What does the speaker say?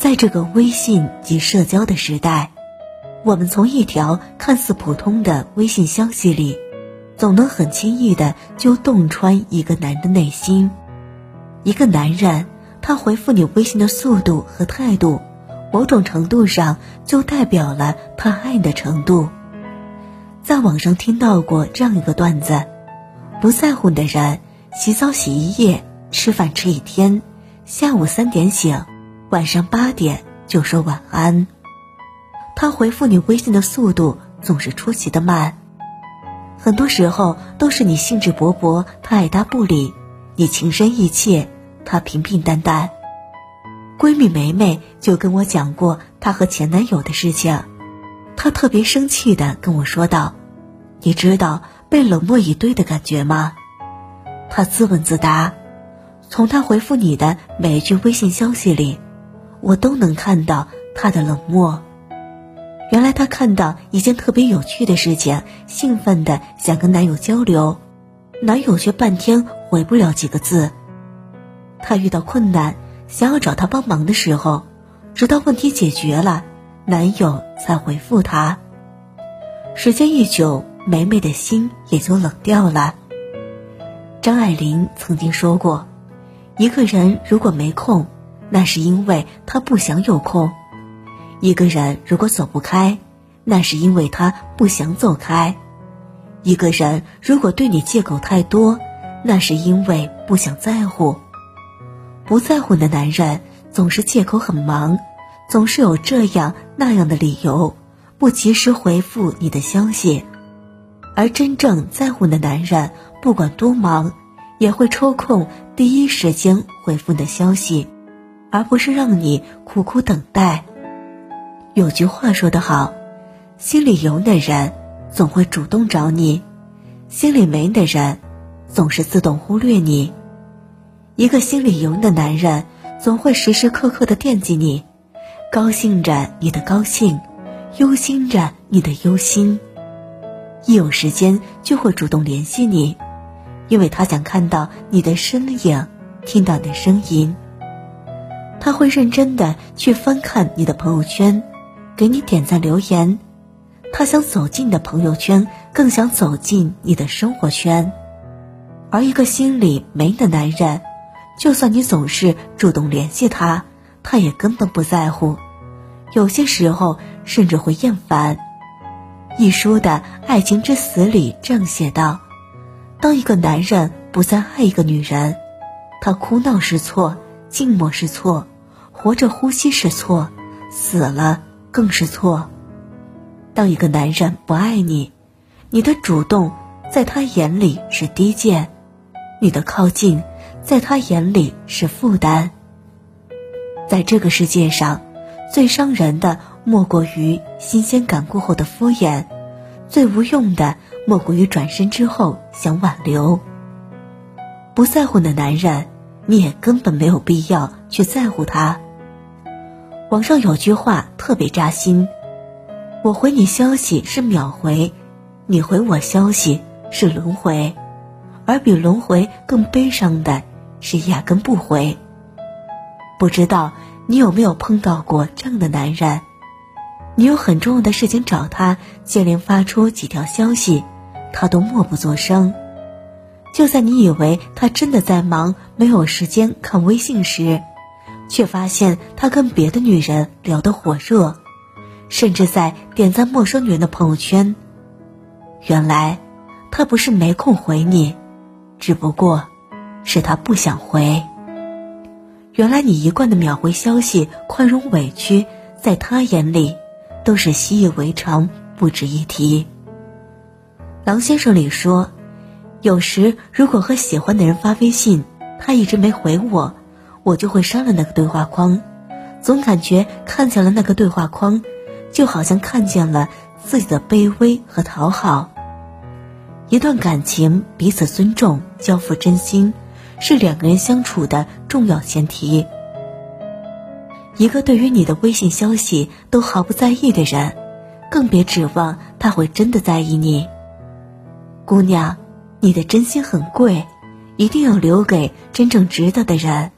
在这个微信及社交的时代，我们从一条看似普通的微信消息里，总能很轻易的就洞穿一个男人的内心。一个男人，他回复你微信的速度和态度，某种程度上就代表了他爱你的程度。在网上听到过这样一个段子，不在乎你的人，洗澡洗一夜，吃饭吃一天，下午3点醒，晚上8点就说晚安。他回复你微信的速度总是出奇的慢，很多时候都是你兴致勃勃，他爱答不理；你情深意切，他平平淡淡。闺蜜梅梅就跟我讲过她和前男友的事情，她特别生气地跟我说道：“你知道被冷漠以对的感觉吗？”她自问自答：“从他回复你的每一句微信消息里，我都能看到他的冷漠。”原来他看到一件特别有趣的事情，兴奋地想跟男友交流，男友却半天回不了几个字。他遇到困难，想要找他帮忙的时候，直到问题解决了，男友才回复他。时间一久，梅梅的心也就冷掉了。张爱玲曾经说过，一个人如果没空，那是因为他不想有空；一个人如果走不开，那是因为他不想走开；一个人如果对你借口太多，那是因为不想在乎。不在乎的男人总是借口很忙，总是有这样那样的理由，不及时回复你的消息。而真正在乎的男人，不管多忙，也会抽空第一时间回复你的消息，而不是让你苦苦等待。有句话说得好，心里有的人总会主动找你，心里没的人总是自动忽略你。一个心里有的男人总会时时刻刻地惦记你，高兴着你的高兴，忧心着你的忧心，一有时间就会主动联系你，因为他想看到你的身影，听到你的声音。他会认真地去翻看你的朋友圈，给你点赞留言，他想走进你的朋友圈，更想走进你的生活圈。而一个心里没的男人，就算你总是主动联系他，他也根本不在乎，有些时候甚至会厌烦。一书的《爱情之死》里这样写道，当一个男人不再爱一个女人，他哭闹是错，静默是错，活着呼吸是错，死了更是错。当一个男人不爱你，你的主动在他眼里是低贱，你的靠近在他眼里是负担。在这个世界上，最伤人的莫过于新鲜感过后的敷衍，最无用的莫过于转身之后想挽留。不在乎的男人，你也根本没有必要去在乎他。网上有句话特别扎心，我回你消息是秒回，你回我消息是轮回，而比轮回更悲伤的是压根不回。不知道你有没有碰到过这样的男人，你有很重要的事情找他，接连发出几条消息，他都默不作声。就在你以为他真的在忙，没有时间看微信时，却发现他跟别的女人聊得火热，甚至在点赞陌生女人的朋友圈。原来他不是没空回你，只不过是他不想回。原来你一贯的秒回消息，宽容委屈，在他眼里都是习以为常，不值一提。郎先生里说，有时如果和喜欢的人发微信，他一直没回我，我就会删了那个对话框，总感觉看见了那个对话框，就好像看见了自己的卑微和讨好。一段感情彼此尊重，交付真心，是两个人相处的重要前提。一个对于你的微信消息都毫不在意的人，更别指望他会真的在意你。姑娘，你的真心很贵，一定要留给真正值得的人。